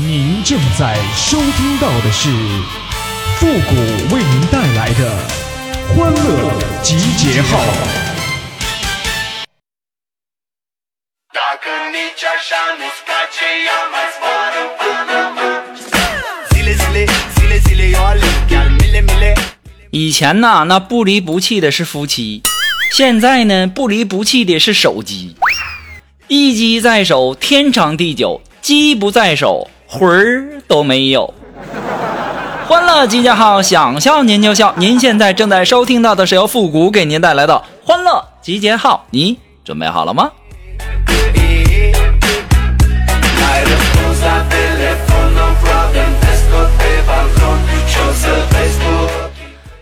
您正在收听到的是复古为您带来的欢乐集结号。以前呢，那不离不弃的是夫妻，现在呢，不离不弃的是手机。一机在手，天长地久；机不在手，魂儿都没有。欢乐集结号，想笑您就笑。您现在正在收听到的是由复古给您带来的欢乐集结号，你准备好了吗？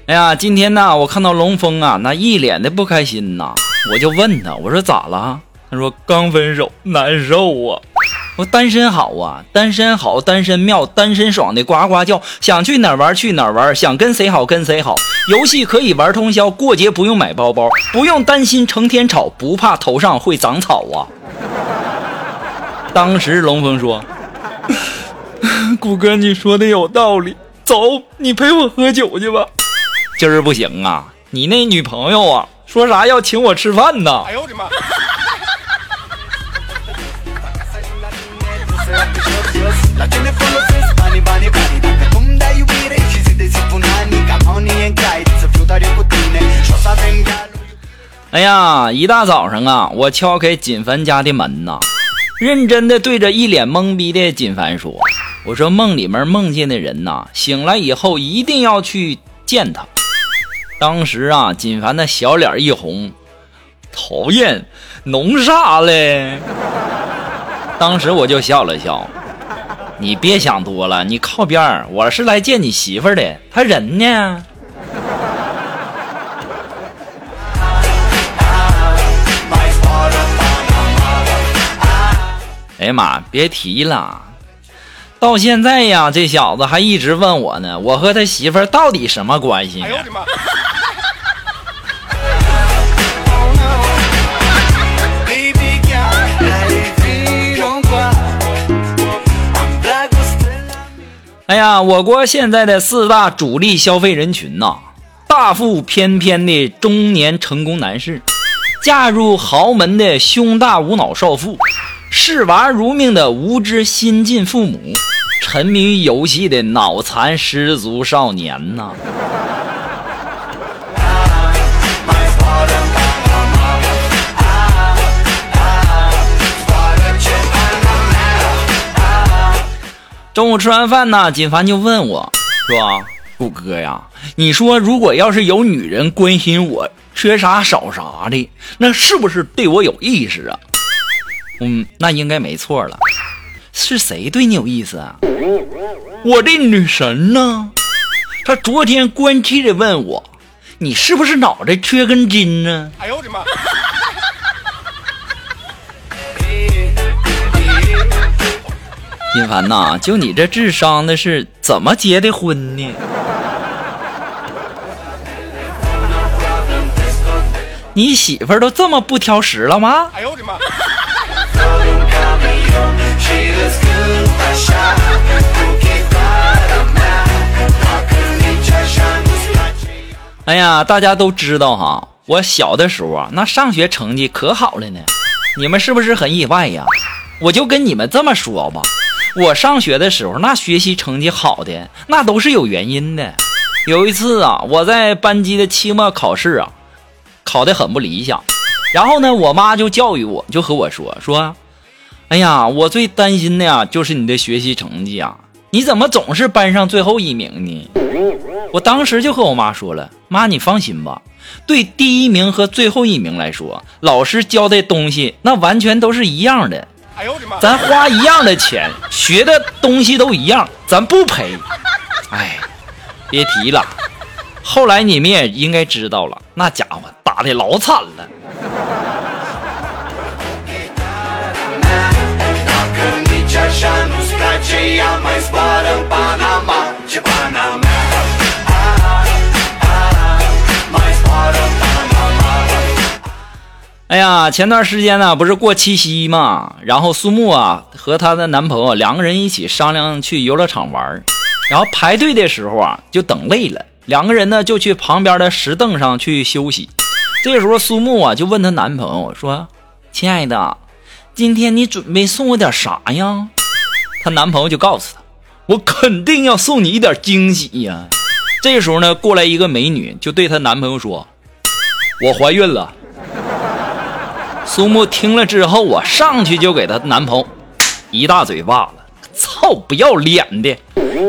哎呀，今天呢，我看到龙峰啊，那一脸的不开心呐，我就问他，我说咋了？他说刚分手，难受啊。我单身好啊，单身好，单身妙，单身爽的呱呱叫，想去哪儿玩去哪儿玩，想跟谁好跟谁好，游戏可以玩通宵，过节不用买包包，不用担心成天吵，不怕头上会长草啊。当时龙峰说：“谷哥，你说的有道理，走，你陪我喝酒去吧。”今儿不行啊，你那女朋友啊，说啥要请我吃饭呢？哎呦我的妈！哎呀，一大早上啊，我敲开锦凡家的门呐，认真的对着一脸懵逼的锦凡说：“我说梦里面梦见的人呐，醒来以后一定要去见他。”当时啊，锦凡的小脸一红，讨厌，弄啥嘞？当时我就笑了笑，你别想多了，你靠边儿，我是来见你媳妇儿的，她人呢？哎妈，别提了，到现在呀，这小子还一直问我呢，我和他媳妇儿到底什么关系呢？哎呀，我国现在的四大主力消费人群呐，大腹翩翩的中年成功男士，嫁入豪门的胸大无脑少妇，视娃如命的无知新晋父母，沉迷于游戏的脑残失足少年呐。中午吃完饭呢，锦凡就问我说：“谷哥呀，你说如果要是有女人关心我缺啥少啥的，那是不是对我有意思啊？”那应该没错了。是谁对你有意思啊？我的女神呢？她昨天关切的问我：“你是不是脑袋缺根筋呢？”哎呦我的妈！金凡呐，就你这智商的是怎么结的婚呢？你媳妇儿都这么不挑食了吗？哎呦我的妈！哎呀，大家都知道哈，我小的时候啊，那上学成绩可好了呢，你们是不是很意外呀？我就跟你们这么说吧。我上学的时候，那学习成绩好的那都是有原因的。有一次啊，我在班级的期末考试啊，考得很不理想。然后呢，我妈就教育我，就和我说，哎呀，我最担心的呀，就是你的学习成绩啊，你怎么总是班上最后一名呢？我当时就和我妈说了，妈，你放心吧，对第一名和最后一名来说，老师教的东西那完全都是一样的。咱花一样的钱，学的东西都一样，咱不赔。哎，别提了。后来你们也应该知道了，那家伙打得老惨了。哎呀，前段时间呢，不是过七夕嘛，然后苏木啊和她的男朋友两个人一起商量去游乐场玩，然后排队的时候啊就等累了，两个人呢就去旁边的石凳上去休息。这时候苏木啊就问她男朋友说：“亲爱的，今天你准备送我点啥呀？”她男朋友就告诉她：“我肯定要送你一点惊喜呀。”这时候呢，过来一个美女就对她男朋友说：“我怀孕了。”苏木听了之后啊，上去就给她男朋友一大嘴巴子，操，不要脸的！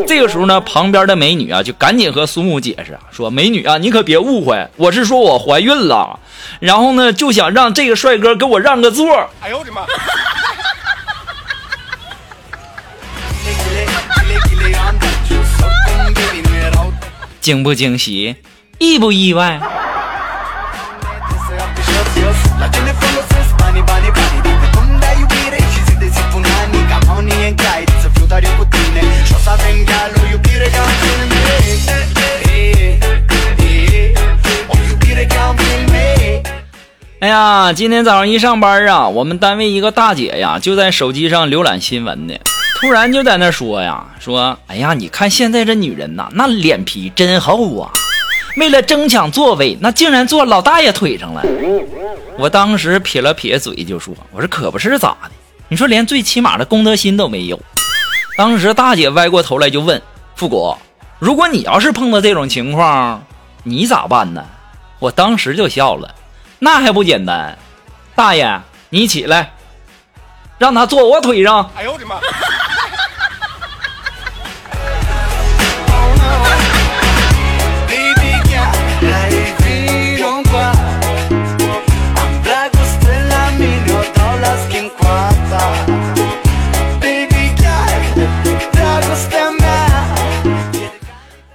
这个时候呢，旁边的美女啊就赶紧和苏木解释说：“美女啊，你可别误会，我是说我怀孕了，然后呢就想让这个帅哥给我让个座。”哎呦我的妈！惊不惊喜，意不意外？哎呀，今天早上一上班啊，我们单位一个大姐呀就在手机上浏览新闻呢，突然就在那说呀，说哎呀，你看现在这女人呐，那脸皮真厚啊，为了争抢座位，那竟然坐老大爷腿上了。我当时撇了撇嘴就说，我说可不是咋的，你说连最起码的公德心都没有。当时大姐歪过头来就问富国，如果你要是碰到这种情况你咋办呢？我当时就笑了，那还不简单，大爷你起来让他坐我腿上。哎呦我的妈！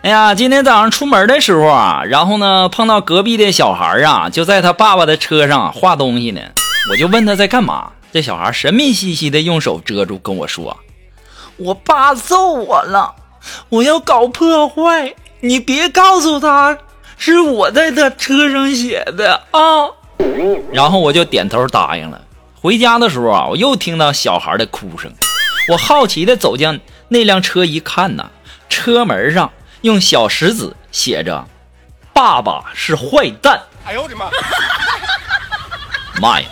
哎呀，今天早上出门的时候啊，然后呢碰到隔壁的小孩啊，就在他爸爸的车上画东西呢。我就问他在干嘛，这小孩神秘兮兮的用手遮住跟我说，我爸揍我了，我要搞破坏，你别告诉他是我在他车上写的啊。然后我就点头答应了。回家的时候啊，我又听到小孩的哭声，我好奇的走进那辆车一看呢，车门上用小石子写着爸爸是坏蛋。哎呦我的妈！妈呀，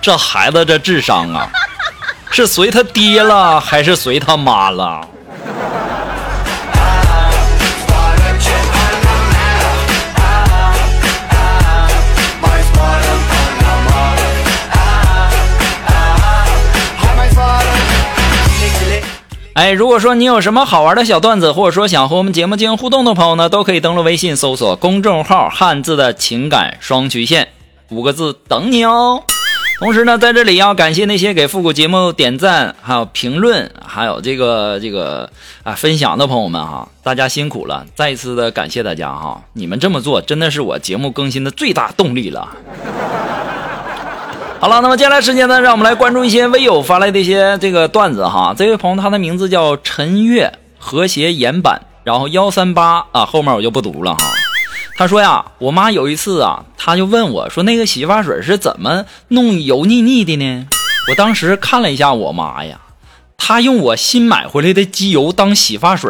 这孩子这智商啊，是随他爹了还是随他妈了？哎，如果说你有什么好玩的小段子，或者说想和我们节目进行互动的朋友呢，都可以登录微信搜索公众号汉字的情感双曲线5个字等你哦。同时呢，在这里要感谢那些给复古节目点赞还有评论还有这个分享的朋友们哈，大家辛苦了，再一次的感谢大家哈，你们这么做真的是我节目更新的最大动力了。好了，那么接下来时间呢，让我们来关注一些微友发来的一些这个段子哈。这位朋友他的名字叫陈月和谐岩版，然后138啊，后面我就不读了哈。他说呀，我妈有一次啊，他就问我说那个洗发水是怎么弄油腻腻的呢？我当时看了一下，我妈呀，她用我新买回来的机油当洗发水。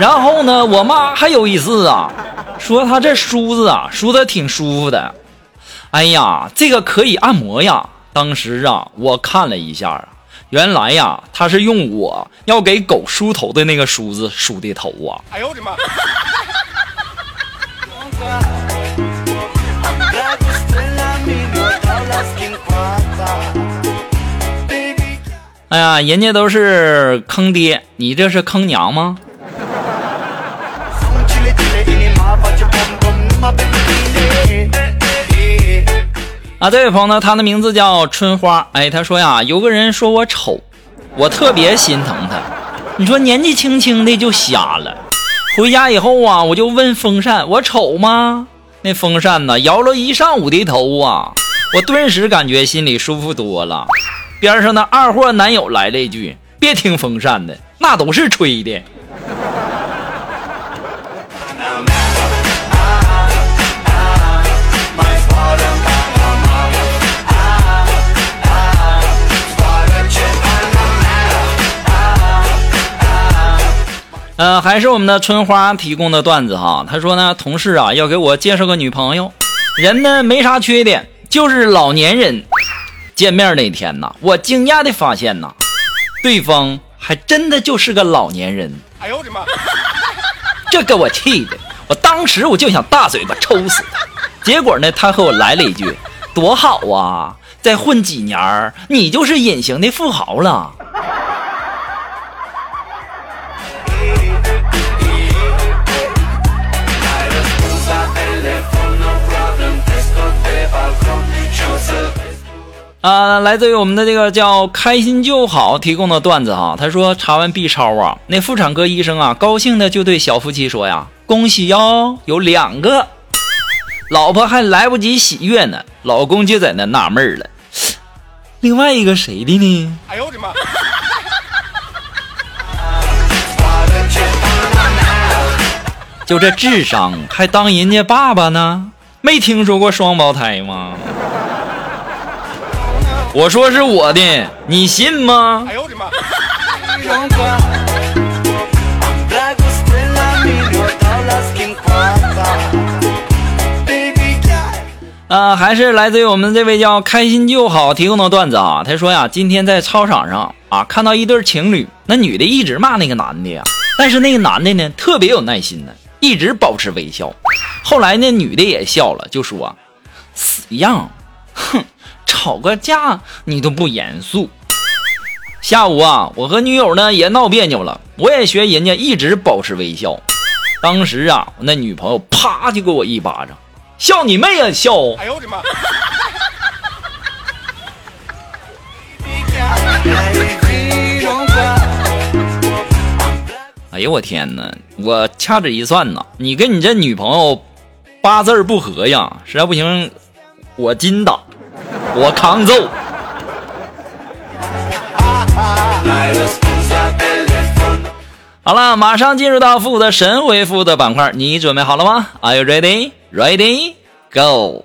然后呢，我妈还有一次啊，说她这梳子啊梳得挺舒服的。哎呀，这个可以按摩呀！当时啊，我看了一下啊，原来呀，他是用我要给狗梳头的那个梳子梳的头啊！哎呦我的妈！哎呀，人家都是坑爹，你这是坑娘吗？啊，这位朋友呢，他的名字叫春花。哎，他说呀，有个人说我丑，我特别心疼他。你说年纪轻轻的就瞎了。回家以后啊，我就问风扇，我丑吗？那风扇呢，摇了一上午的头啊，我顿时感觉心里舒服多了。边上的二货男友来了一句：“别听风扇的，那都是吹的。”还是我们的春花提供的段子哈。他说呢，同事啊要给我介绍个女朋友，人呢没啥缺点，就是老年人。见面那天呢，我惊讶地发现呢，对方还真的就是个老年人。哎呦我的妈！这给我气的，我当时我就想大嘴巴抽死他。结果呢，他和我来了一句：“多好啊，再混几年，你就是隐形的富豪了。”来自于我们的这个叫开心就好提供的段子哈。他说查完 B 超啊，那妇产科医生啊高兴的就对小夫妻说呀，恭喜哟，有2个。老婆还来不及喜悦呢，老公就在那纳闷了，另外一个谁的呢？哎呦我的妈！就这智商还当人家爸爸呢，没听说过双胞胎吗？我说是我的，你信吗？哎呦我的妈！还是来自于我们这位叫开心就好提供的段子啊。他说呀，今天在操场上啊，看到一对情侣，那女的一直骂那个男的呀，但是那个男的呢，特别有耐心的，一直保持微笑。后来那女的也笑了，就说啊，死样，哼。吵个架你都不严肃。下午啊，我和女友呢也闹别扭了，我也学人家一直保持微笑。当时啊，我那女朋友啪就给我一巴掌，笑你妹啊笑！哎呦我的妈！哎呦我天哪！我掐指一算呢，你跟你这女朋友八字不合呀，实在不行我金打。我扛揍。好了，马上进入到复古的神回复的板块，你准备好了吗？ Are you ready? Ready? Go!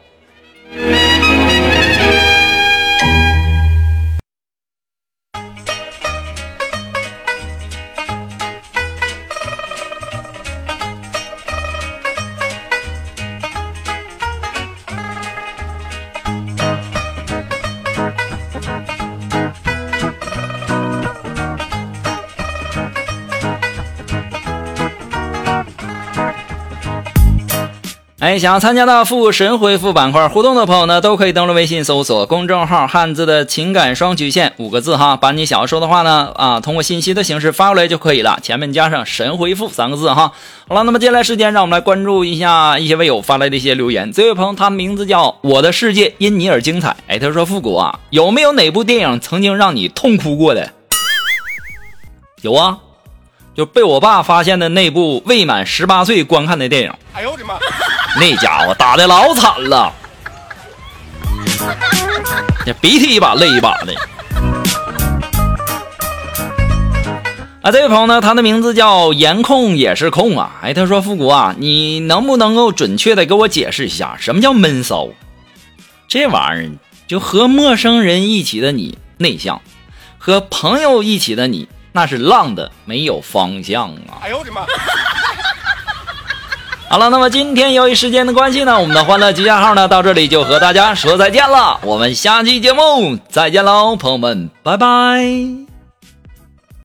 想要参加到复神回复板块互动的朋友呢，都可以登录微信搜索公众号汉字的情感双曲线5个字哈，把你想要说的话呢通过信息的形式发过来就可以了，前面加上神回复3个字哈。好了，那么接下来时间让我们来关注一下一些微友发来的一些留言。这位朋友他名字叫我的世界因你而精彩，哎，他说复古啊，有没有哪部电影曾经让你痛哭过的？有啊，就被我爸发现的那部未满18岁观看的电影。哎呦我的妈！那家伙打得老惨了，鼻涕一把泪一把的。啊，这位朋友呢，他的名字叫颜控也是控啊。哎，他说复古啊，你能不能够准确的给我解释一下什么叫闷骚？这玩意儿就和陌生人一起的你内向，和朋友一起的你那是浪的没有方向啊！哎呦我的妈！好了，那么今天由于时间的关系呢，我们的欢乐集结号呢到这里就和大家说再见了，我们下期节目再见喽，朋友们，拜拜。